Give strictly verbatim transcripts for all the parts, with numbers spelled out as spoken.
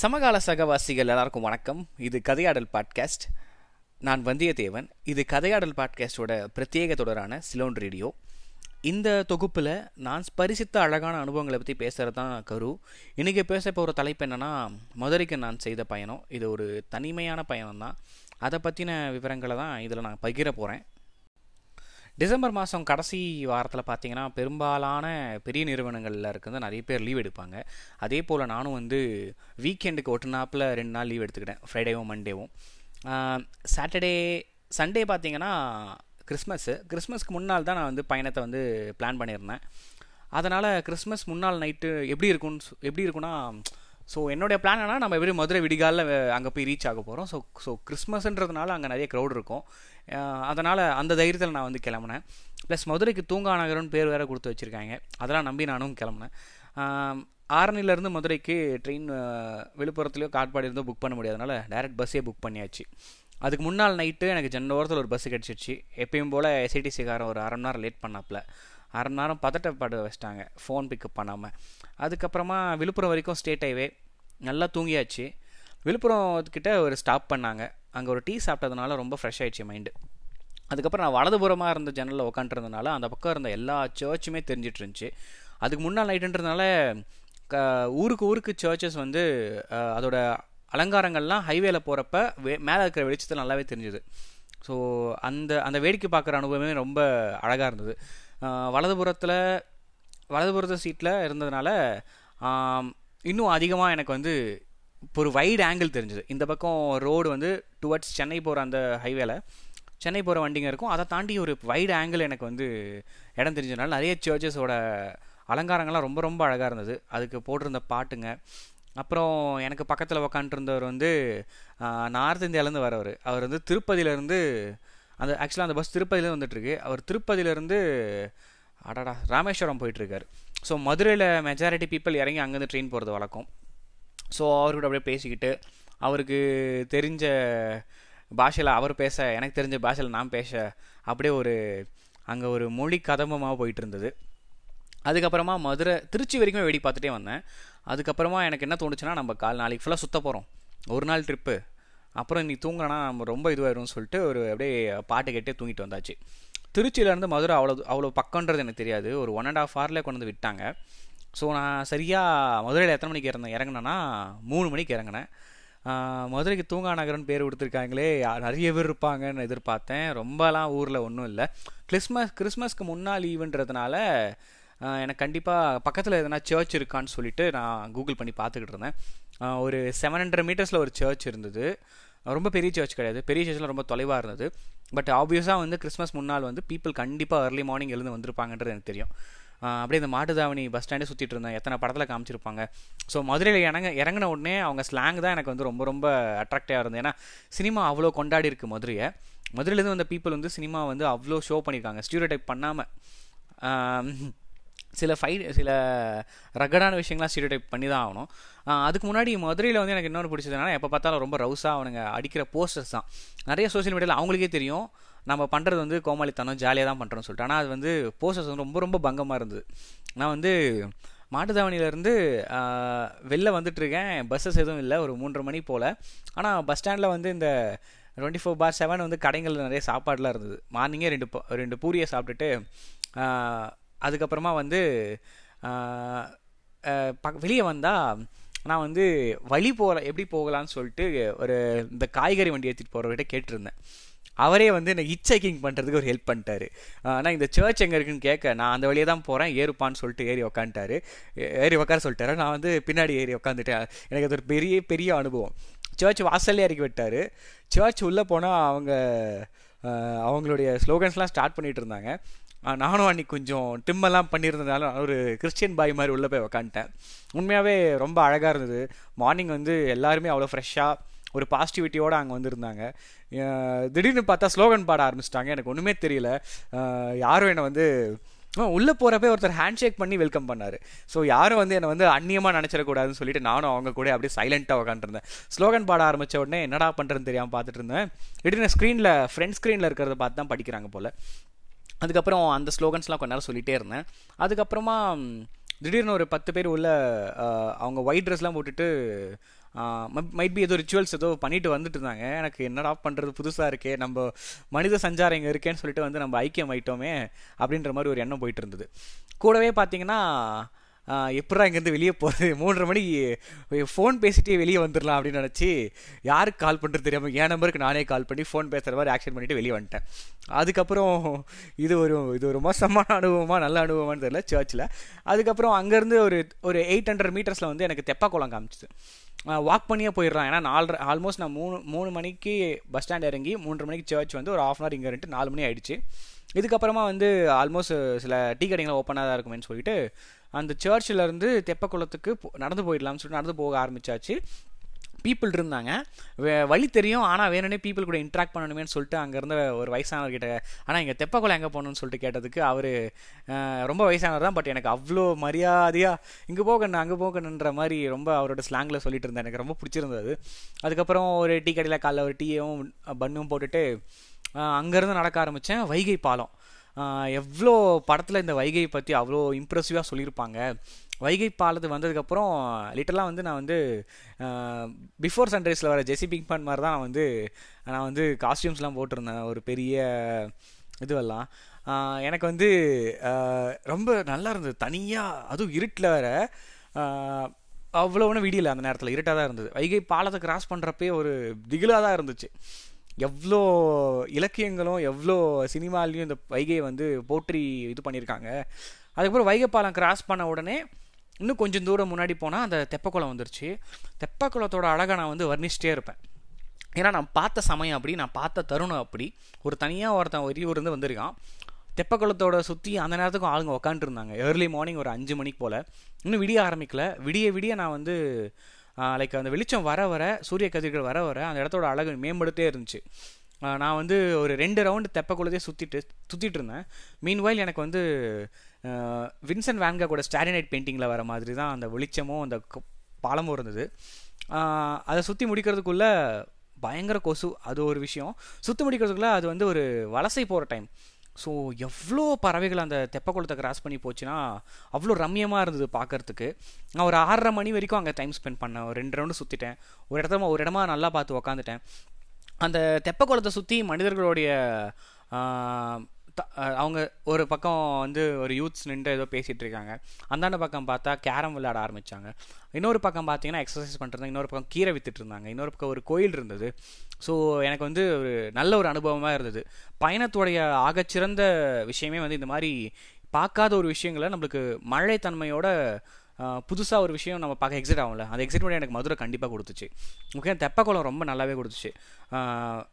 சமகால சகவாசிகள் எல்லாருக்கும் வணக்கம். இது கதையாடல் பாட்காஸ்ட். நான் வந்தியத்தேவன். இது கதையாடல் பாட்காஸ்டோட பிரத்யேக தொடரான சிலோன் ரேடியோ. இந்த தொகுப்பில் நான் ஸ்பரிசித்த அழகான அனுபவங்களை பற்றி பேசுகிறது தான் கரு. இன்றைக்கி பேச போகிற தலைப்பு என்னென்னா, மதுரைக்கு நான் செய்த பயணம். இது ஒரு தனிமையான பயணம்தான். அதை பற்றின விவரங்களை தான் இதில் நான் பகிர போகிறேன். டிசம்பர் மாதம் கடைசி வாரத்தில் பார்த்திங்கன்னா பெரும்பாலான பெரிய நிறுவனங்களில் இருக்கிறது நிறைய பேர் லீவ் எடுப்பாங்க. அதே போல் நானும் வந்து வீக்கெண்டுக்கு ஒட்டு நாப்பில் ரெண்டு நாள் லீவ் எடுத்துக்கிட்டேன். ஃப்ரைடேவும் மண்டேவும். சாட்டர்டே சண்டே பார்த்திங்கன்னா கிறிஸ்மஸ்ஸு கிறிஸ்மஸ்க்கு முன்னால் தான் நான் வந்து பயணத்தை வந்து பிளான் பண்ணியிருந்தேன். அதனால் கிறிஸ்மஸ் முன்னால் நைட்டு எப்படி இருக்குன்னு எப்படி இருக்குன்னா ஸோ என்னுடைய பிளான் ஆனால் நம்ம எப்படி மதுரை விடிகாலில் அங்கே போய் ரீச் ஆக போகிறோம். ஸோ ஸோ கிறிஸ்மஸ்ன்றதுனால அங்கே நிறைய க்ரௌட் இருக்கும். அதனால் அந்த தைரியத்தில் நான் வந்து கிளம்புனேன். ப்ளஸ் மதுரைக்கு தூங்கா நகரம்னு பேர் வேறு கொடுத்து வச்சுருக்காங்க. அதெல்லாம் நம்பி நானும் கிளம்புனேன். ஆரணிலேருந்து மதுரைக்கு ட்ரெயின் விழுப்புரத்துலையோ காட்பாடியிலேருந்தோ புக் பண்ண முடியாதனால டைரெக்ட் பஸ்ஸே புக் பண்ணியாச்சு. அதுக்கு முன்னால் நைட்டு எனக்கு ஜன்னோரத்தில் ஒரு பஸ்ஸு கிடச்சிடுச்சு. எப்பயும் போல் எஸ்ஐடிசிக்காரன் ஒரு அரை மணி நேரம் லேட் பண்ணாப்புல அரை மணி நேரம் பதட்டப்பட வச்சிட்டாங்க, ஃபோன் பிக்கப் பண்ணாமல். அதுக்கப்புறமா விழுப்புரம் வரைக்கும் ஸ்டேட் ஹைவே நல்லா தூங்கியாச்சு. விழுப்புரம்கிட்ட ஒரு ஸ்டாப் பண்ணாங்க. அங்கே ஒரு டீ சாப்பிட்டதுனால ரொம்ப ஃப்ரெஷ் ஆகிடுச்சு மைண்டு. அதுக்கப்புறம் நான் வலதுபுறமாக இருந்த ஜன்னலில் உட்காந்துருந்ததுனால அந்த பக்கம் இருந்த எல்லா சர்ச்சுமே தெரிஞ்சிட்டு இருந்துச்சு. அதுக்கு முன்னால் நைட்டுன்றதுனால க ஊருக்கு ஊருக்கு சர்ச்சஸ் வந்து அதோட அலங்காரங்கள்லாம் ஹைவேல போகிறப்ப வே மேலே இருக்கிற வெளிச்சத்தில் நல்லாவே தெரிஞ்சுது. ஸோ அந்த அந்த வேடிக்கை பார்க்குற அனுபவமே ரொம்ப அழகாக இருந்தது. வலதுபுறத்தில் வலதுபுறத்து சீட்டில் இருந்ததுனால இன்னும் அதிகமாக எனக்கு வந்து இப்போ ஒரு வைடு ஆங்கிள் தெரிஞ்சுது. இந்த பக்கம் ரோடு வந்து டுவர்ட்ஸ் சென்னை போகிற அந்த ஹைவேல சென்னை போகிற வண்டிங்க இருக்கும். அதை தாண்டி ஒரு வைடு ஆங்கிள் எனக்கு வந்து இடம் தெரிஞ்சதுனால நிறைய சர்ச்சஸோட அலங்காரங்கள்லாம் ரொம்ப ரொம்ப அழகாக இருந்தது. அதுக்கு போட்டிருந்த பாட்டுங்க. அப்புறம் எனக்கு பக்கத்தில் உக்காண்ட்ருந்தவர் வந்து நார்த் இந்தியாவிலேருந்து வரவர். அவர் வந்து திருப்பதியிலேருந்து அந்த ஆக்சுவலாக அந்த பஸ் திருப்பதியிலேருந்து வந்துட்டுருக்கு. அவர் திருப்பதியிலேருந்து அடடா ராமேஸ்வரம் போயிட்டுருக்கார். ஸோ மதுரையில் மெஜாரிட்டி பீப்புள் இறங்கி அங்கேருந்து ட்ரெயின் போகிறது வழக்கம். ஸோ அவர்கிட்ட அப்படியே பேசிக்கிட்டு அவருக்கு தெரிஞ்ச பாஷையில் அவர் பேச, எனக்கு தெரிஞ்ச பாஷையில் நான் பேச, அப்படியே ஒரு அங்கே ஒரு மொழி கதம்பமாக போயிட்டு இருந்தது. அதுக்கப்புறமா மதுரை திருச்சி வரைக்கும் வேடி பார்த்துட்டே வந்தேன். அதுக்கப்புறமா எனக்கு என்ன தோணுச்சுன்னா, நம்ம கால் நாளைக்கு ஃபுல்லாக சுற்ற போகிறோம், ஒரு நாள் ட்ரிப்பு, அப்புறம் இன்னைக்கு தூங்கினா நம்ம ரொம்ப இதுவாகிடும்னு சொல்லிட்டு ஒரு அப்படியே பாட்டு கேட்டே தூங்கிட்டு வந்தாச்சு. திருச்சியிலேருந்து மதுரை அவ்வளோ அவ்வளோ பக்கம்ன்றது எனக்கு தெரியாது. ஒரு ஒன் அண்ட் ஆஃப் ஹவரில் கொண்டு வந்து விட்டாங்க. ஸோ நான் சரியாக மதுரையில் எத்தனை மணிக்கு இறந்தேன் இறங்கினேன்னா மூணு மணிக்கு இறங்கினேன். மதுரைக்கு தூங்கா நகரம்னு பேர் கொடுத்துருக்காங்களே, நிறைய பேர் இருப்பாங்கன்னு எதிர்பார்த்தேன். ரொம்பலாம் ஊரில் ஒன்றும் இல்லை. கிறிஸ்மஸ் கிறிஸ்மஸ்க்கு முன்னால் லீவுன்றதுனால எனக்கு கண்டிப்பாக பக்கத்தில் எதனா சர்ச் இருக்கான்னு சொல்லிட்டு நான் கூகுள் பண்ணி பார்த்துக்கிட்டு இருந்தேன். ஒரு செவன் ஹண்ட்ரட் மீட்டர்ஸில் ஒரு சர்ச் இருந்தது. ரொம்ப பெரிய சர்ச் கிடையாது, பெரிய சர்ச்சில் ரொம்ப தொலைவாக இருந்தது. பட் ஆப்வியஸாக வந்து கிறிஸ்மஸ் முன்னால் வந்து பீப்புள் கண்டிப்பாக ஏர்லி மார்னிங் எழுந்து வந்திருப்பாங்கன்றது எனக்கு தெரியும். அப்படியே இந்த மாட்டுதாவணி பஸ் ஸ்டாண்டே சுற்றிட்டு இருந்தேன். எத்தனை படத்தில் காமிச்சிருப்பாங்க. ஸோ மதுரையில் இறங்க இறங்கின உடனே அவங்க ஸ்லாங் தான் எனக்கு வந்து ரொம்ப ரொம்ப அட்ராக்டிவாக இருந்தது. ஏன்னா சினிமா அவ்வளோ கொண்டாடி இருக்குது மதுரையை. மதுரையிலேருந்து வந்த பீப்புள் வந்து சினிமா வந்து அவ்வளோ ஷோ பண்ணியிருக்காங்க, ஸ்டீரியோடைப் பண்ணாமல். சில ஃபைட் சில ரகடான விஷயங்கள்லாம் ஸ்டீரியோடைப் பண்ணி தான் ஆகணும். அதுக்கு முன்னாடி மதுரையில் வந்து எனக்கு இன்னொன்று பிடிச்சதுன்னா, எப்போ பார்த்தாலும் ரொம்ப ரவுஸாக அவனுங்க அடிக்கிற போஸ்டர்ஸ் தான். நிறைய சோசியல் மீடியாவில் அவங்களுக்கே தெரியும் நம்ம பண்ணுறது வந்து கோமாளித்தனம், ஜாலியாக தான் பண்ணுறோன்னு சொல்லிட்டு. ஆனால் அது வந்து போஸ்டர்ஸ் வந்து ரொம்ப ரொம்ப பங்கமாக இருந்தது. நான் வந்து மாட்டுத்தாவணியிலேருந்து வெளில வந்துட்டுருக்கேன். பஸ்ஸஸ் எதுவும் இல்லை, ஒரு மூன்றரை மணி போல். ஆனால் பஸ் ஸ்டாண்டில் வந்து இந்த டுவெண்ட்டி ஃபோர் பார் செவன் வந்து கடைகள் நிறைய சாப்பாடுலாம் இருந்தது. மார்னிங்கே ரெண்டு ரெண்டு பூரியை சாப்பிட்டுட்டு அதுக்கப்புறமா வந்து வெளியே வந்தால் நான் வந்து வழி போகிற எப்படி போகலான்னு சொல்லிட்டு ஒரு இந்த காய்கறி வண்டி ஏற்றிட்டு போகிறவர்கிட்ட கேட்டிருந்தேன். அவரே வந்து என்னை ஹிச் ஹைக்கிங் பண்ணுறதுக்கு ஒரு ஹெல்ப் பண்ணிட்டாரு. நான் இந்த சர்ச் எங்கே இருக்குன்னு கேட்க, நான் அந்த வழியே தான் போகிறேன் ஏறுப்பான்னு சொல்லிட்டு ஏறி உக்காந்துட்டாரு. ஏறி உக்கார சொல்லிட்டாரு. நான் வந்து பின்னாடி ஏறி உக்காந்துட்டேன். எனக்கு அது ஒரு பெரிய பெரிய அனுபவம். சர்ச் வாசல்லே இறக்கி விட்டார். சர்ச் உள்ளே போனால் அவங்க அவங்களுடைய ஸ்லோகன்ஸ்லாம் ஸ்டார்ட் பண்ணிகிட்டு இருந்தாங்க. நானும் அன்றைக்கி கொஞ்சம் டிம்மெல்லாம் பண்ணியிருந்ததுனால ஒரு கிறிஸ்டியன் பாய் மாதிரி உள்ளே போய் உக்காந்துட்டேன். உண்மையாகவே ரொம்ப அழகாக இருந்தது. மார்னிங் வந்து எல்லாருமே அவ்வளோ ஃப்ரெஷ்ஷாக ஒரு பாசிட்டிவிட்டியோடு அங்கே வந்திருந்தாங்க. திடீர்னு பார்த்தா ஸ்லோகன் பாட ஆரம்பிச்சிட்டாங்க. எனக்கு ஒன்றுமே தெரியல. யாரும் என்னை வந்து உள்ளே போகிறப்ப ஒருத்தர் ஹேண்ட் ஷேக் பண்ணி வெல்கம் பண்ணார். ஸோ யாரும் வந்து என்னை வந்து அந்நியமாக நினச்சிடக்கூடாதுன்னு சொல்லிட்டு நானும் அவங்க கூட அப்படியே சைலண்ட்டாக உட்காந்துருந்தேன். ஸ்லோகன் பாட ஆரம்பித்த உடனே என்னடா பண்ணுறதுன்னு தெரியாமல் பார்த்துட்டு இருந்தேன். திடீர்னு ஸ்க்ரீனில் ஃப்ரெண்ட் ஸ்க்ரீனில் இருக்கிறத பார்த்து தான் படிக்கிறாங்க போல். அதுக்கப்புறம் அந்த ஸ்லோகன்ஸ்லாம் கொஞ்ச நேரம் சொல்லிகிட்டே இருந்தேன். அதுக்கப்புறமா திடீர்னு ஒரு பத்து பேர் உள்ள அவங்க ஒயிட் ட்ரெஸ்லாம் போட்டுட்டு மைட் பி ஏதோ ரிச்சுவல்ஸ் ஏதோ பண்ணிட்டு வந்துட்டு இருந்தாங்க. எனக்கு என்னடா பண்ணுறது புதுசாக இருக்கே, நம்ம மனித சஞ்சாரம் இங்கே இருக்கேன்னு சொல்லிட்டு வந்து நம்ம ஐக்கியம் ஆகிட்டோமே அப்படின்ற மாதிரி ஒரு எண்ணம் போயிட்டு இருந்தது. கூடவே பார்த்தீங்கன்னா எப்படா இங்கேருந்து வெளியே போகிறது, மூன்றரை மணி ஃபோன் பேசிகிட்டே வெளியே வந்துடலாம் அப்படின்னு நினச்சி யாருக்கு கால் பண்ணுறது தெரியாமல் என் நம்பருக்கு நானே கால் பண்ணி ஃபோன் பேசுகிற மாதிரி ஆக்ஷன் பண்ணிவிட்டு வெளியே வந்துட்டேன். அதுக்கப்புறம் இது ஒரு இது ஒரு மோசமான அனுபவமாக நல்ல அனுபவமானு தெரியல சர்ச்சில். அதுக்கப்புறம் அங்கேருந்து ஒரு ஒரு எயிட் ஹண்ட்ரட் மீட்டர்ஸில் வந்து எனக்கு தெப்பக்குளம் காமிச்சிது. வாக் பண்ணியே போயிடலாம், ஏன்னா நாலரை ஆல்மோஸ்ட் நான் மூணு மூணு மணிக்கு பஸ் ஸ்டாண்ட் இறங்கி மூன்று மணிக்கு சர்ச் வந்து ஒரு ஆஃப் அன் ஹவர் இங்கே ரெண்டு நாலு மணி ஆகிடுச்சு. இதுக்கப்புறமா வந்து ஆல்மோஸ்ட் சில டீ கடைங்களாம் ஓப்பனாக தான் இருக்குமேனு சொல்லிட்டு அந்த சர்ச்சிலேருந்து தெப்பக்குளத்துக்கு நடந்து போயிடலாம்னு சொல்லிட்டு நடந்து போக ஆரம்பித்தாச்சு. பீப்புள் இருந்தாங்க, வழி தெரியும், ஆனால் வேணும்னே பீப்புள் கூட இன்ட்ராக்ட் பண்ணணுமேனு சொல்லிட்டு அங்கேருந்து ஒரு வயசானவர்கிட்ட ஆனால் இங்கே தெப்பக்குளம் எங்கே போகணுன்னு சொல்லிட்டு கேட்டதுக்கு அவர் ரொம்ப வயசானவர் தான், பட் எனக்கு அவ்வளோ மரியாதையாக இங்கே போகணும் அங்கே போகணுன்ற மாதிரி ரொம்ப அவரோட ஸ்லாங்கில் சொல்லிட்டு இருந்தார். எனக்கு ரொம்ப பிடிச்சிருந்தது. அதுக்கப்புறம் ஒரு டீ கடையில் காலைல ஒரு டீயும் பன்னும் போட்டுட்டு அங்கேருந்து நடக்க ஆரம்பித்தேன். வைகை பாலம், எவ்வளோ படத்தில் இந்த வைகையை பற்றி அவ்வளோ இம்ப்ரெசிவாக சொல்லியிருப்பாங்க. வைகை பாலத்து வந்ததுக்கப்புறம் லிட்டலாக வந்து நான் வந்து பிஃபோர் சன்ரைஸில் வர ஜெஸி பிங்க்மேன் மாதிரி தான் வந்து நான் வந்து காஸ்டியூம்ஸ்லாம் போட்டிருந்தேன். ஒரு பெரிய இதுவெல்லாம் எனக்கு வந்து ரொம்ப நல்லா இருந்தது. தனியாக அதுவும் இருட்டில் வேறு அவ்வளோ ஒன்றும் விடியலை, அந்த நேரத்தில் இருட்டாக தான் இருந்தது. வைகை பாலத்தை கிராஸ் பண்ணுறப்பே ஒரு திகிலாக தான் இருந்துச்சு. எவ்வளோ இலக்கியங்களும் எவ்வளோ சினிமாலையும் இந்த வைகையை வந்து போற்றி இது பண்ணியிருக்காங்க. அதுக்கப்புறம் வைகை பாலம் கிராஸ் பண்ண உடனே இன்னும் கொஞ்சம் தூரம் முன்னாடி போனால் அந்த தெப்பக்குளம் வந்துருச்சு. தெப்பக்குளத்தோட அழகை நான் வந்து வர்ணிச்சிட்டே இருப்பேன், ஏன்னா நான் பார்த்த சமயம் அப்படி, நான் பார்த்த தருணம் அப்படி. ஒரு தனியாக ஒருத்தன் வெளியூர்ந்து வந்திருக்கான். தெப்பக்குளத்தோட சுற்றி அந்த நேரத்துக்கும் ஆளுங்க உக்காந்துருந்தாங்க. ஏர்லி மார்னிங் ஒரு அஞ்சு மணிக்கு போல், இன்னும் விடிய ஆரம்பிக்கல. விடிய விடிய நான் வந்து லைக் அந்த வெளிச்சம் வர வர சூரிய கதிர்கள் வர வர அந்த இடத்தோட அழகு மேம்படுத்தே இருந்துச்சு. நான் வந்து ஒரு ரெண்டு ரவுண்டு தெப்பக்குள்ளதே சுற்றிட்டு சுற்றிட்டு இருந்தேன். மீன்வைல் எனக்கு வந்து வின்சென்ட் வான் காகோட ஸ்டாரி நைட் பெயிண்டிங்கில் வர மாதிரி தான் அந்த வெளிச்சமும் அந்த பாலமும் இருந்தது. அதை சுற்றி முடிக்கிறதுக்குள்ளே பயங்கர கொசு, அது ஒரு விஷயம். சுற்றி முடிக்கிறதுக்குள்ளே அது வந்து ஒரு வலசை போகிற டைம். ஸோ எவ்வளோ பறவைகள் அந்த தெப்பக்குளத்தை கிராஸ் பண்ணி போச்சுன்னா அவ்வளோ ரம்யமாக இருந்தது பார்க்குறதுக்கு. நான் ஒரு ஆறரை மணி வரைக்கும் அங்கே டைம் ஸ்பெண்ட் பண்ணேன். ஒரு ரெண்டு ரவுண்டு சுற்றிட்டேன். ஒரு இடத்துல ஒரு இடமா நல்லா பார்த்து உக்காந்துட்டேன். அந்த தெப்பக்குளத்தை சுற்றி மனிதர்களுடைய அவங்க ஒரு பக்கம் வந்து ஒரு யூத்ஸ் நின்று ஏதோ பேசிகிட்டு இருக்காங்க, அந்தாண்ட பக்கம் பார்த்தா கேரம் விளையாட ஆரம்பித்தாங்க, இன்னொரு பக்கம் பார்த்தீங்கன்னா எக்ஸசைஸ் பண்ணுறாங்க, இன்னொரு பக்கம் கீரை வித்துட்டு இருந்தாங்க, இன்னொரு பக்கம் ஒரு கோயில் இருந்தது. ஸோ எனக்கு வந்து ஒரு நல்ல ஒரு அனுபவமாக இருந்தது. பயணத்துடைய ஆகச்சிறந்த விஷயமே வந்து இந்த மாதிரி பார்க்காத ஒரு விஷயங்களை நம்மளுக்கு மழை தன்மையோட புதுசாக ஒரு விஷயம் நம்ம பார்க்க எக்ஸிட் ஆகும்ல, அந்த எக்ஸைட்மெண்ட் எனக்கு மதுரை கண்டிப்பாக கொடுத்துச்சு. முக்கியம் தெப்பக்குளம் ரொம்ப நல்லாவே கொடுத்துச்சு.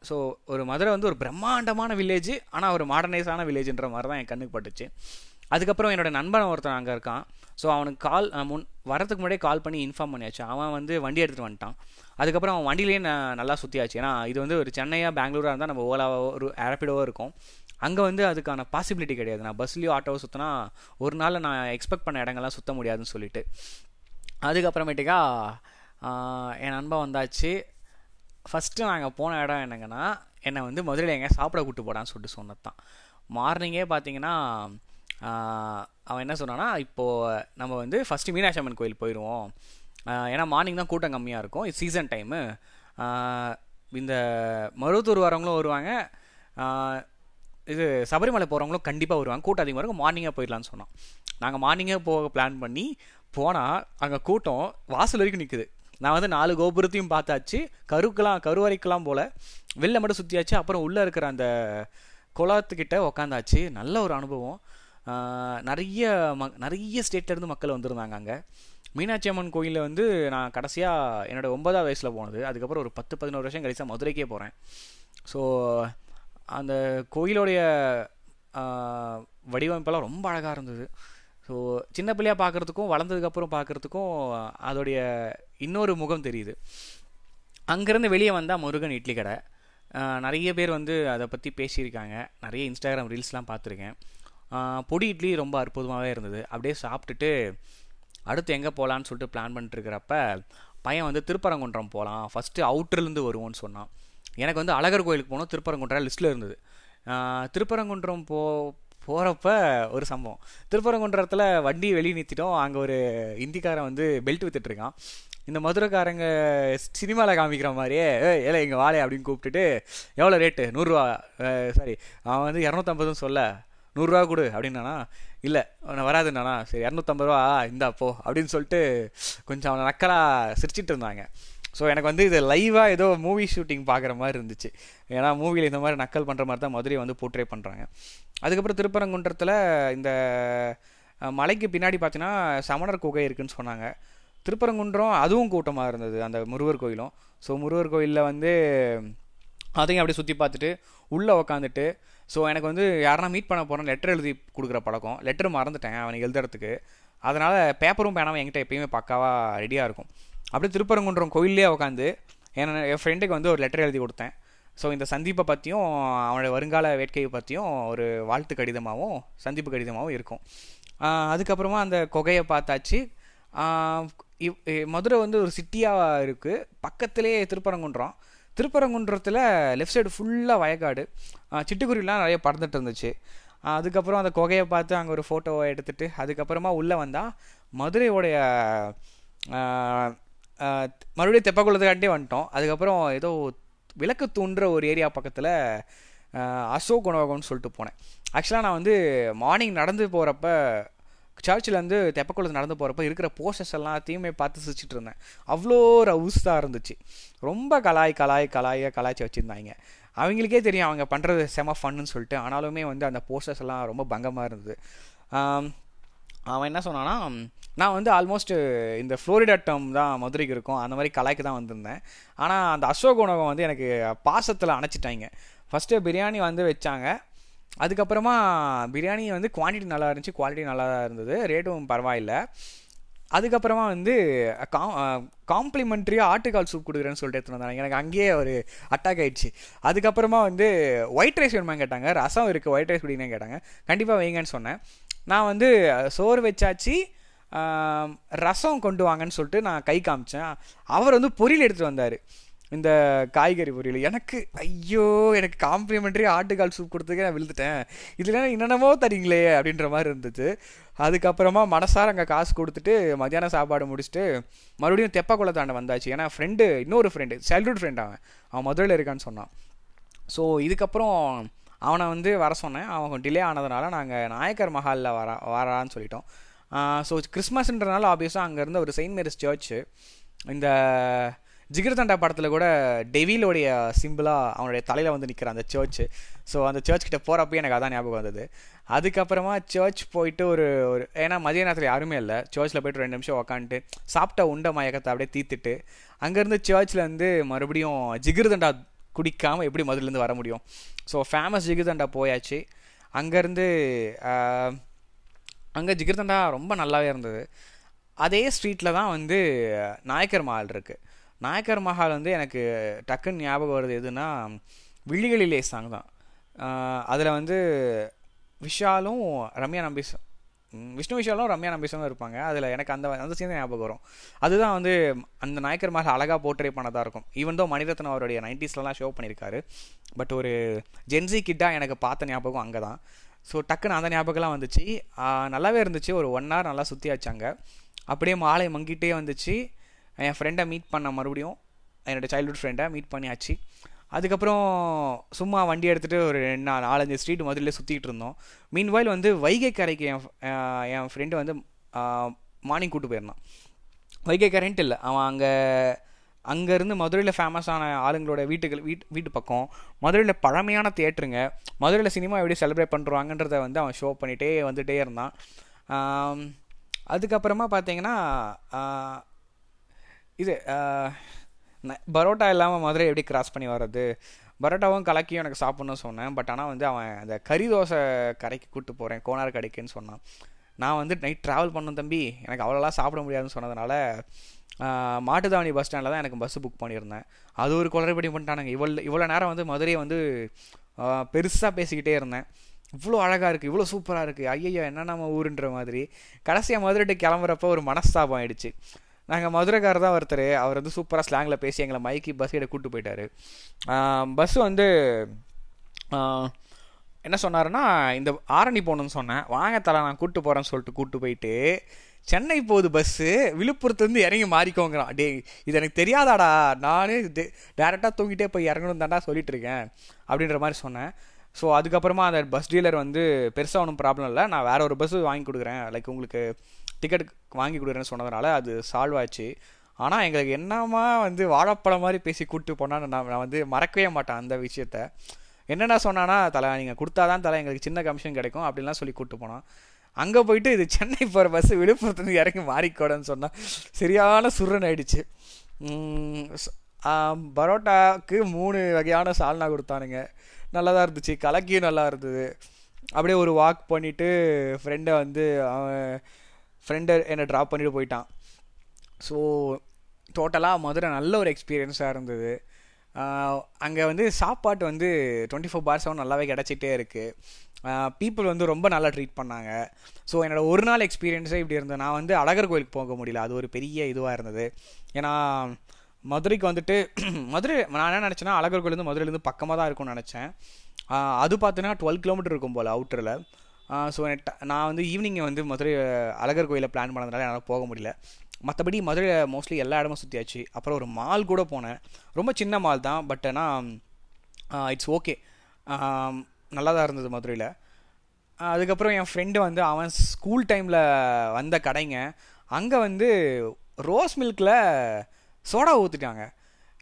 ஸோ ஒரு மதுரை வந்து ஒரு பிரம்மாண்டமான வில்லேஜ், ஆனால் ஒரு மாடர்னைஸான வில்லேஜ்ன்ற மாதிரி தான் என் கண்ணுக்கு பட்டுச்சு. அதுக்கப்புறம் என்னோடய நண்பன் ஒருத்தன் அங்கே இருக்கான். ஸோ அவனுக்கு கால் முன் வரதுக்கு முன்னாடியே கால் பண்ணி இன்ஃபார்ம் பண்ணியாச்சு. அவன் வந்து வண்டி எடுத்துகிட்டு வந்துட்டான். அதுக்கப்புறம் அவன் வண்டியிலேயே நான் நல்லா சுற்றியாச்சு. ஏன்னா இது வந்து ஒரு சென்னையாக பெங்களூராக இருந்தால் நம்ம ஓலாவோ ஒரு ரேபிடோவோ இருக்கும். அங்கே வந்து அதுக்கான பாசிபிலிட்டி கிடையாது. நான் பஸ்லேயோ ஆட்டோவோ சுற்றினா ஒரு நாள் நான் எக்ஸ்பெக்ட் பண்ண இடங்கள்லாம் சுற்ற முடியாதுன்னு சொல்லிட்டு அதுக்கப்புறமேட்டுக்கா என் நண்பன் வந்தாச்சு. ஃபஸ்ட்டு நாங்கள் போன இடம் என்னங்கன்னா என்னை வந்து மதுரையில் எங்கேயா சாப்பிட கூப்பிட்டு போடான்னு சொல்லிட்டு சொன்னது தான். மார்னிங்கே பார்த்தீங்கன்னா அவன் என்ன சொன்னான்னா, இப்போது நம்ம வந்து ஃபஸ்ட்டு மீனாட்சி அம்மன் கோயில் போயிடுவோம், ஏன்னா மார்னிங் தான் கூட்டம் கம்மியாக இருக்கும், இது சீசன் டைமு, இந்த மருவத்தூர் வரவங்களும் வருவாங்க, இது சபரிமலை போகிறவங்களும் கண்டிப்பாக வருவாங்க, கூட்டம் அதிகமாக இருக்கும், மார்னிங்காக போயிடலான்னு சொன்னான். நாங்கள் மார்னிங்கே போக பிளான் பண்ணி போனால் அங்கே கூட்டம் வாசல் வரைக்கும் நிற்குது. நான் வந்து நாலு கோபுரத்தையும் பார்த்தாச்சு, கருக்கெலாம் கருவறைக்கெலாம் போல் வெளில மட்டும் சுற்றியாச்சு. அப்புறம் உள்ளே இருக்கிற அந்த குளத்துக்கிட்ட உக்காந்தாச்சு. நல்ல ஒரு அனுபவம். நிறைய ம நிறைய ஸ்டேட்லேருந்து மக்கள் வந்திருந்தாங்க அங்கே. மீனாட்சி அம்மன் கோயிலில் வந்து நான் கடைசியாக என்னோடய ஒன்பதாவது வயசில் போனது. அதுக்கப்புறம் ஒரு பத்து பதினோரு வருஷம் கழிச்சா மதுரைக்கே போகிறேன். ஸோ அந்த கோயிலோடைய வடிவமைப்பெல்லாம் ரொம்ப அழகாக இருந்தது. ஸோ சின்ன பிள்ளையாக பார்க்குறதுக்கும் வளர்ந்ததுக்கப்புறம் பார்க்குறதுக்கும் அதோடைய இன்னொரு முகம் தெரியுது. அங்கேருந்து வெளியே வந்தால் முருகன் இட்லி கடை, நிறைய பேர் வந்து அதை பற்றி பேசியிருக்காங்க, நிறைய இன்ஸ்டாகிராம் ரீல்ஸ்லாம் பார்த்துருக்கேன். பொடி இட்லி ரொம்ப அற்புதமாகவே இருந்தது. அப்படியே சாப்பிட்டுட்டு அடுத்து எங்கே போகலான்னு சொல்லிட்டு பிளான் பண்ணிட்டுருக்கிறப்ப பையன் வந்து திருப்பரங்குன்றம் போகலாம், ஃபஸ்ட்டு அவுட்டர்லேருந்து வருவோன்னு சொன்னான். எனக்கு வந்து அழகர் கோயிலுக்கு போனோம், திருப்பரங்குன்றம் லிஸ்ட்டில் இருந்தது. திருப்பரங்குன்றம் போ போகிறப்ப ஒரு சம்பவம், திருப்பரங்குன்றத்தில் வண்டி வெளியே நிறுத்திட்டோம். அங்கே ஒரு இந்திக்காரன் வந்து பெல்ட் விற்றுட்ருக்கான். இந்த மதுரைக்காரங்க சினிமாவில் காமிக்கிற மாதிரியே ஏழை எங்கள் வாழை அப்படின்னு கூப்பிட்டுட்டு எவ்வளோ ரேட்டு நூறுரூவா சாரி அவன் வந்து இரநூத்தம்பதுன்னு சொல்ல நூறுரூவா கொடு அப்படின்னானா, இல்லை அவனை வராதுண்ணாண்ணா, சரி இரநூத்தம்பது ரூபா இந்தாப்போ அப்படின்னு சொல்லிட்டு கொஞ்சம் அவனை நக்கலாக சிரிச்சிட்டு இருந்தாங்க. ஸோ எனக்கு வந்து இது லைவாக ஏதோ மூவி ஷூட்டிங் பார்க்குற மாதிரி இருந்துச்சு. ஏன்னா மூவியில் இந்த மாதிரி நக்கல் பண்ணுற மாதிரி தான் மதுரையை வந்து போர்ட்ரே பண்ணுறாங்க. அதுக்கப்புறம் திருப்பரங்குன்றத்தில் இந்த மலைக்கு பின்னாடி பார்த்தீங்கன்னா சமணர் குகை இருக்குதுன்னு சொன்னாங்க. திருப்பரங்குன்றம் அதுவும் கூட்டமாக இருந்தது அந்த முருகர் கோயிலும். ஸோ முருகர் கோயிலில் வந்து அதையும் அப்படியே சுற்றி பார்த்துட்டு உள்ளே உக்காந்துட்டு, ஸோ எனக்கு வந்து யாருன்னா மீட் பண்ண போகிறேன் லெட்டர் எழுதி கொடுக்குற பழக்கம், லெட்டர் மறந்துட்டேன் அவனுக்கு எழுதுறதுக்கு, அதனால் பேப்பரும் பேனாவும் என்கிட்ட எப்பயுமே பக்காவாக ரெடியாக இருக்கும். அப்படியே திருப்பரங்குன்றம் கோயிலே உட்காந்து என் என் ஃப்ரெண்டுக்கு வந்து ஒரு லெட்டர் எழுதி கொடுத்தேன். ஸோ இந்த சந்திப்பை பற்றியும் அவனுடைய வருங்கால வேட்கையை பற்றியும் ஒரு வாழ்த்து கடிதமாகவும் சந்திப்பு கடிதமாகவும் இருக்கும். அதுக்கப்புறமா அந்த குகையை பார்த்தாச்சு. மதுரை வந்து ஒரு சிட்டியாக இருக்குது, பக்கத்துலேயே திருப்பரங்குன்றம். திருப்பரங்குன்றத்தில் லெஃப்ட் சைடு ஃபுல்லாக வயக்காடு, சிட்டுக்குருவிலாம் நிறைய பறந்துட்டு இருந்துச்சு. அதுக்கப்புறம் அந்த குகையை பார்த்து அங்கே ஒரு ஃபோட்டோவை எடுத்துகிட்டு அதுக்கப்புறமா உள்ளே வந்தால் மதுரையோடைய மறுபடியும் தெப்பக்குளத்துக்காண்டே வந்துட்டோம். அதுக்கப்புறம் ஏதோ விளக்கு தூண்டுற ஒரு ஏரியா பக்கத்தில் அசோக் உணவகம்னு சொல்லிட்டு போனேன். ஆக்சுவலாக நான் வந்து மார்னிங் நடந்து போகிறப்ப சர்ச்சிலேருந்து தெப்பக்குளத்து நடந்து போகிறப்ப இருக்கிற போஸ்டர்ஸ் எல்லாத்தையுமே பார்த்து சிரிச்சிட்டு இருந்தேன். அவ்வளோ ரவுஸாக இருந்துச்சு, ரொம்ப கலாய் கலாய் கலாயை கலாய்ச்சி வச்சுருந்தாங்க. அவங்களுக்கே தெரியும் அவங்க பண்ணுறது செம ஃபன்னு சொல்லிட்டு, ஆனாலுமே வந்து அந்த போஸ்டர்ஸ் எல்லாம் ரொம்ப பங்கமாக இருந்தது. அவன் என்ன சொன்னான்னா, நான் வந்து ஆல்மோஸ்ட்டு இந்த ஃப்ளோரிடா டேர்ம் தான் மதுரைக்கு இருக்கும் அந்த மாதிரி கலாய்க்கு தான் வந்திருந்தேன். ஆனால் அந்த அசோக் உணவகம் வந்து எனக்கு பாசத்தில் அணைச்சிட்டாங்க. ஃபஸ்ட்டு பிரியாணி வந்து வச்சாங்க, அதுக்கப்புறமா பிரியாணி வந்து குவான்டிட்டி நல்லா இருந்துச்சு, குவாலிட்டி நல்லா இருந்தது, ரேட்டும் பரவாயில்லை. அதுக்கப்புறமா வந்து காம் காம்ப்ளிமெண்ட்ரியாக ஆட்டுக்கால் சூப் கொடுக்குறேன்னு சொல்லிட்டு எடுத்துகிட்டு வந்தாங்க. எனக்கு அங்கேயே ஒரு அட்டாக் ஆகிடுச்சு. அதுக்கப்புறமா வந்து ஒயிட் ரைஸ் வேணுமா கேட்டாங்க, ரசம் இருக்குது ஒயிட் ரைஸ் பிடிக்குன்னு கேட்டாங்க, கண்டிப்பாக வைங்கன்னு சொன்னேன். நான் வந்து சோறு வச்சாச்சு ரசம் கொண்டு வாங்கன்னு சொல்லிட்டு நான் கை காமிச்சேன். அவர் வந்து பொரியல் எடுத்துகிட்டு வந்தார், இந்த காய்கறி பொரியல். எனக்கு ஐயோ, எனக்கு காம்ப்ளிமெண்ட்ரி ஆட்டுக்கால் சூப் கொடுத்துக்கே நான் விழுந்துட்டேன், இதில் என்னென்னமோ தரீங்களே அப்படின்ற மாதிரி இருந்துச்சு. அதுக்கப்புறமா மனசார அங்கே காசு கொடுத்துட்டு மத்தியானம் சாப்பாடு முடிச்சுட்டு மறுபடியும் தெப்பக்குளத்தாண்ட வந்தாச்சு. ஏன்னா ஃப்ரெண்டு, இன்னொரு ஃப்ரெண்டு, சைல்ட்ஹுட் ஃப்ரெண்ட், அவன் அவன் மதுரையில் இருக்கான்னு சொன்னான். ஸோ இதுக்கப்புறம் அவனை வந்து வர சொன்னேன். அவன் டிலே ஆனதுனால நாங்கள் நாயக்கர் மஹாலில் வரா வரான்னு சொல்லிட்டோம். ஸோ கிறிஸ்மஸ்ன்றனால ஆப்வியஸாக அங்கேருந்து ஒரு செயின்ட் மேரிஸ் சர்ச்சு, இந்த ஜிகர்தண்டா படத்தில் கூட டெவிலோடைய சிம்பிளாக அவனுடைய தலையில் வந்து நிற்கிற அந்த சர்ச்சு. ஸோ அந்த சர்ச்கிட்ட போகிறப்ப எனக்கு அதான் ஞாபகம் வந்தது. அதுக்கப்புறமா சர்ச் போயிட்டு ஒரு ஒரு ஏன்னா மதிய நேரத்தில் யாருமே இல்லை, சர்ச்சில் போய்ட்டு ரெண்டு நிமிஷம் உக்காந்துட்டு சாப்பிட்ட உண்ட மயக்கத்தை அப்படியே தீர்த்துட்டு அங்கேருந்து சர்ச்சிலேருந்து மறுபடியும் ஜிகர்தண்டா குடிக்காமல் எப்படி மதுரிலேருந்து வர முடியும்? ஸோ ஃபேமஸ் ஜிகர்தண்டா போயாச்சு. அங்கேருந்து அங்கே ஜிகர்தண்டா ரொம்ப நல்லாவே இருந்தது. அதே ஸ்ட்ரீட்டில் தான் வந்து நாயக்கர் மஹால் இருக்குது. நாயக்கர் மஹால் வந்து எனக்கு டக்குன்னு ஞாபகம் வருது எதுன்னா, விழிகளிலே சாங் தான். அதில் வந்து விஷாலும் ரம்யா நம்பீசன் விஷ்ணு விஷாலும் ரம்யா நம்பீசனும் இருப்பாங்க. அதில் எனக்கு அந்த அந்த சீன் ஞாபகம் வரும். அதுதான் வந்து அந்த நாயக்கர் மஹால் அழகாக போர்ட்ரே பண்ணதாக இருக்கும். ஈவன் தோ மணிரத்னன் அவருடைய நைன்டீஸ்லலாம் ஷோ பண்ணியிருக்காரு, பட் ஒரு ஜென்சி கிட்டாக எனக்கு பார்த்த ஞாபகம் அங்கே தான். ஸோ டக்குன்னு அந்த ஞாபகம்லாம் வந்துச்சு. நல்லாவே இருந்துச்சு. ஒரு ஒன் ஹவர் நல்லா சுற்றி வச்சாங்க. அப்படியே மாலை மங்கிட்டே வந்துச்சு. என் ஃப்ரெண்டை மீட் பண்ண மறுபடியும் என்னோடய சைல்ட்ஹுட் ஃப்ரெண்டை மீட் பண்ணியாச்சு. அதுக்கப்புறம் சும்மா வண்டி எடுத்துகிட்டு ஒரு ரெண்டு நாலஞ்சு ஸ்ட்ரீட் மதுரையில் சுற்றிக்கிட்டு இருந்தோம். மீன்வாயில் வந்து வைகை கரைக்கு என் என் ஃப்ரெண்டு வந்து மார்னிங் கூப்பிட்டு போயிருந்தான். வைகை கரைன்ட்டு இல்லை, அவன் அங்கே அங்கேருந்து மதுரையில் ஃபேமஸான ஆளுங்களோட வீட்டுக்கு வீட்டு வீட்டு பக்கம் மதுரையில் பழமையான தியேட்டருங்க, மதுரையில் சினிமா எப்படி செலிப்ரேட் பண்ணுறாங்கன்றத வந்து அவன் ஷோ பண்ணிகிட்டே வந்துகிட்டே இருந்தான். அதுக்கப்புறமா பார்த்தீங்கன்னா இது பரோட்டா இல்லாமல் மதுரை எப்படி கிராஸ் பண்ணி வர்றது, பரோட்டாவும் கலக்கியும் எனக்கு சாப்பிட்ணுன்னு சொன்னேன். பட் ஆனால் வந்து அவன் அந்த கறி தோசை கடைக்கு கூப்பிட்டு போகிறேன் கோனார் கடைக்குன்னு சொன்னான். நான் வந்து நைட் ட்ராவல் பண்ணணும் தம்பி, எனக்கு அவ்வளோலாம் சாப்பிட முடியாதுன்னு சொன்னதுனால மாட்டுத்தாவணி பஸ் ஸ்டாண்டில் தான் எனக்கு பஸ்ஸு புக் பண்ணியிருந்தேன். அது ஒரு குளறுபடி பண்ணிட்டானுங்க. இவ்வளோ இவ்வளோ நேரம் வந்து மதுரையை வந்து பெருசாக பேசிக்கிட்டே இருந்தேன். இவ்வளோ அழகாக இருக்குது, இவ்வளோ சூப்பராக இருக்குது, ஐயோ என்ன நம்ம ஊருன்ற மாதிரி. கடைசியாக மதுரைட்டு கிளம்புறப்போ ஒரு மனஸ்தாபம் ஆகிடுச்சு. நாங்கள் மதுரைக்கார தான் ஒருத்தர், அவர் வந்து சூப்பராக ஸ்லாங்கில் பேசி எங்களை மைக்கி பஸ் கிட்ட கூப்பிட்டு போயிட்டார். பஸ் வந்து என்ன சொன்னாருன்னா, இந்த ஆரணி போகணுன்னு சொன்னேன். வாங்க தலை நான் கூப்பிட்டு போகிறேன்னு சொல்லிட்டு கூப்பிட்டு போயிட்டு சென்னை போகுது பஸ்ஸு, விழுப்புரத்துலேருந்து இறங்கி மாறிக்கோங்கிறான். டே இது எனக்கு தெரியாதாடா, நானே டே டேரெக்டாக தூங்கிட்டே போய் இறங்கணும் தாண்டா சொல்லிட்டு இருக்கேன் அப்படின்ற மாதிரி சொன்னேன். ஸோ அதுக்கப்புறமா அந்த பஸ் டீலர் வந்து பெருசாக ஒன்றும் ப்ராப்ளம் இல்லை, நான் வேறு ஒரு பஸ்ஸு வாங்கி கொடுக்குறேன், லைக் உங்களுக்கு டிக்கெட் வாங்கி கொடுக்குறேன்னு சொன்னதுனால அது சால்வ் ஆச்சு. ஆனால் எங்களுக்கு என்னமா வந்து வாழைப்பழம் மாதிரி பேசி கூப்பிட்டு போனான்னு நான் நான் வந்து மறக்கவே மாட்டேன் அந்த விஷயத்த. என்னென்ன சொன்னான்னா, தலை நீங்கள் கொடுத்தா தான் தலை எங்களுக்கு சின்ன கமிஷன் கிடைக்கும் அப்படின்லாம் சொல்லி கூப்பிட்டு போனான். அங்கே போயிட்டு இது சென்னை போகிற பஸ்ஸு விழுப்புரத்துலேருந்து இறங்கி மாறிக்கோடன்னு சொன்னால் சரியான சுருன்னு ஆயிடுச்சு. பரோட்டாவுக்கு மூணு வகையான சால்னா கொடுத்தானுங்க, நல்லா தான் இருந்துச்சு, கலக்கியும் நல்லா இருந்தது. அப்படியே ஒரு வாக் பண்ணிவிட்டு ஃப்ரெண்டை வந்து அவன் ஃப்ரெண்டை என்னை ட்ராப் பண்ணிவிட்டு போயிட்டான். ஸோ டோட்டலாக மதுரை நல்ல ஒரு எக்ஸ்பீரியன்ஸாக இருந்தது. அங்கே வந்து சாப்பாட்டு வந்து டுவெண்ட்டி ஃபோர் பார் செவன் நல்லாவே கிடச்சிட்டே இருக்குது. பீப்புள் வந்து ரொம்ப நல்லா ட்ரீட் பண்ணாங்க. ஸோ என்னோடய ஒரு நாள் எக்ஸ்பீரியன்ஸே இப்படி இருந்தது. நான் வந்து அழகர் கோயிலுக்கு போக முடியல, அது ஒரு பெரிய இதுவாக இருந்தது. ஏன்னா மதுரைக்கு வந்துட்டு மதுரை நான் என்ன நினச்சேன்னா, அழகர் கோயிலேருந்து மதுரையிலேருந்து பக்கமாக தான் இருக்கும்னு நினச்சேன். அது பார்த்தீங்கன்னா டுவெல் கிலோமீட்டர் இருக்கும் போல் அவுட்டரில். ஸோ நான் வந்து ஈவினிங்கை வந்து மதுரை அழகர் கோயிலை பிளான் பண்ணதுனால என்னால் போக முடியல. மற்றபடி மதுரையில் மோஸ்ட்லி எல்லா இடமும் சுற்றியாச்சு. அப்புறம் ஒரு மால் கூட போனேன், ரொம்ப சின்ன மால் தான், பட் ஆனால் இட்ஸ் ஓகே, நல்லா தான் இருந்தது மதுரையில். அதுக்கப்புறம் என் ஃப்ரெண்டு வந்து அவன் ஸ்கூல் டைமில் வந்த கடைங்க, அங்கே வந்து ரோஸ் மில்கில் சோடா ஊற்றிட்டாங்க.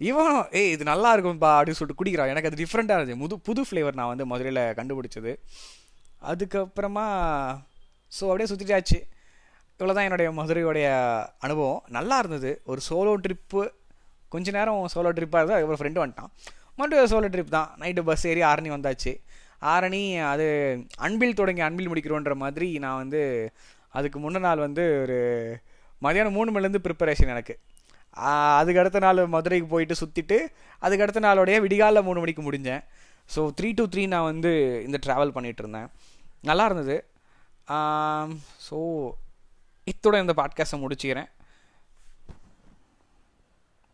இவன் ஏய் இது நல்லா இருக்கும்பா அப்படின்னு சொல்லிட்டு குடிக்கிறான். எனக்கு அது டிஃப்ரெண்ட்டாக இருந்துச்சு, புது புது ஃப்ளேவர் நான் வந்து மதுரையில் கண்டுபிடிச்சது. அதுக்கப்புறமா ஸோ அப்படியே சுற்றிட்டாச்சு. இவ்வளோ தான் என்னுடைய மதுரையோடைய அனுபவம். நல்லா இருந்தது, ஒரு சோலோ ட்ரிப்பு, கொஞ்சம் நேரம் சோலோ ட்ரிப்பாக இருந்தால் அதுக்கப்புறம் ஃப்ரெண்டு வந்துட்டான், மறுபடியும் சோலோ ட்ரிப் தான். நைட்டு பஸ் ஏறி ஆரணி வந்தாச்சு. ஆரணி அது அன்பில் தொடங்கி அன்பில் முடிக்கிறோன்ற மாதிரி நான் வந்து அதுக்கு முன்ன நாள் வந்து ஒரு மதியானம் மூணு மணிலேருந்து ப்ரிப்பரேஷன் எனக்கு. அதுக்கடுத்த நாள் மதுரைக்கு போயிட்டு சுற்றிட்டு அதுக்கடுத்த நாளோடைய விடிகாலில் மூணு மணிக்கு முடிஞ்சேன். ஸோ த்ரீ டு த்ரீ நான் வந்து இந்த ட்ராவல் பண்ணிகிட்டு இருந்தேன். நல்லா இருந்தது. ஸோ இத்தோட இந்த பாட்காஸ்ட்டை முடிச்சுக்கிறேன்.